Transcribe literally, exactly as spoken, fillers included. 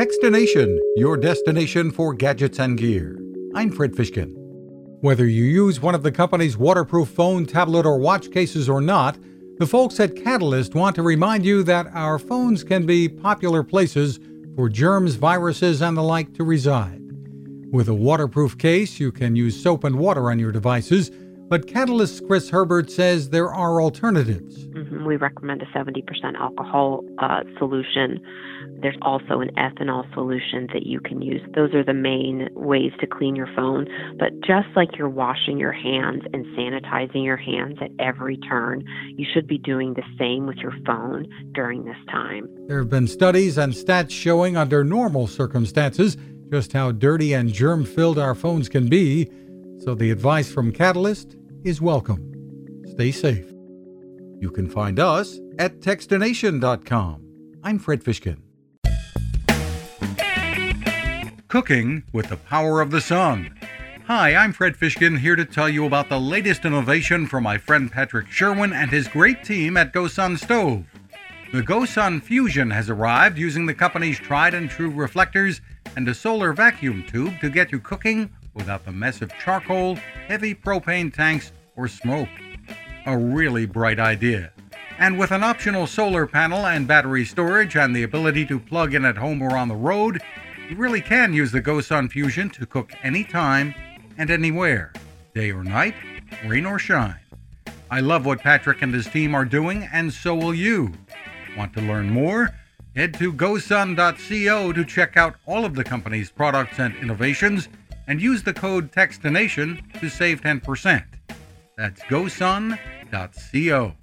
Textination, your destination for gadgets and gear. I'm Fred Fishkin. Whether you use one of the company's waterproof phone, tablet, or watch cases or not, the folks at Catalyst want to remind you that our phones can be popular places for germs, viruses, and the like to reside. With a waterproof case, you can use soap and water on your devices, but Catalyst's Chris Herbert says there are alternatives. Mm-hmm. We recommend a seventy percent alcohol uh, solution. There's also an ethanol solution that you can use. Those are the main ways to clean your phone. But just like you're washing your hands and sanitizing your hands at every turn, you should be doing the same with your phone during this time. There have been studies and stats showing under normal circumstances just how dirty and germ-filled our phones can be. So the advice from Catalyst is welcome. Stay safe. You can find us at textination dot com. I'm Fred Fishkin. Cooking with the power of the sun. Hi, I'm Fred Fishkin, here to tell you about the latest innovation from my friend Patrick Sherwin and his great team at GoSun Stove. The GoSun Fusion has arrived using the company's tried and true reflectors and a solar vacuum tube to get you cooking without the mess of charcoal, heavy propane tanks, or smoke. A really bright idea. And with an optional solar panel and battery storage and the ability to plug in at home or on the road, you really can use the GoSun Fusion to cook anytime and anywhere, day or night, rain or shine. I love what Patrick and his team are doing, and so will you. Want to learn more? Head to go sun dot co to check out all of the company's products and innovations, and use the code TEXTINATION to save ten percent. That's go sun dot co.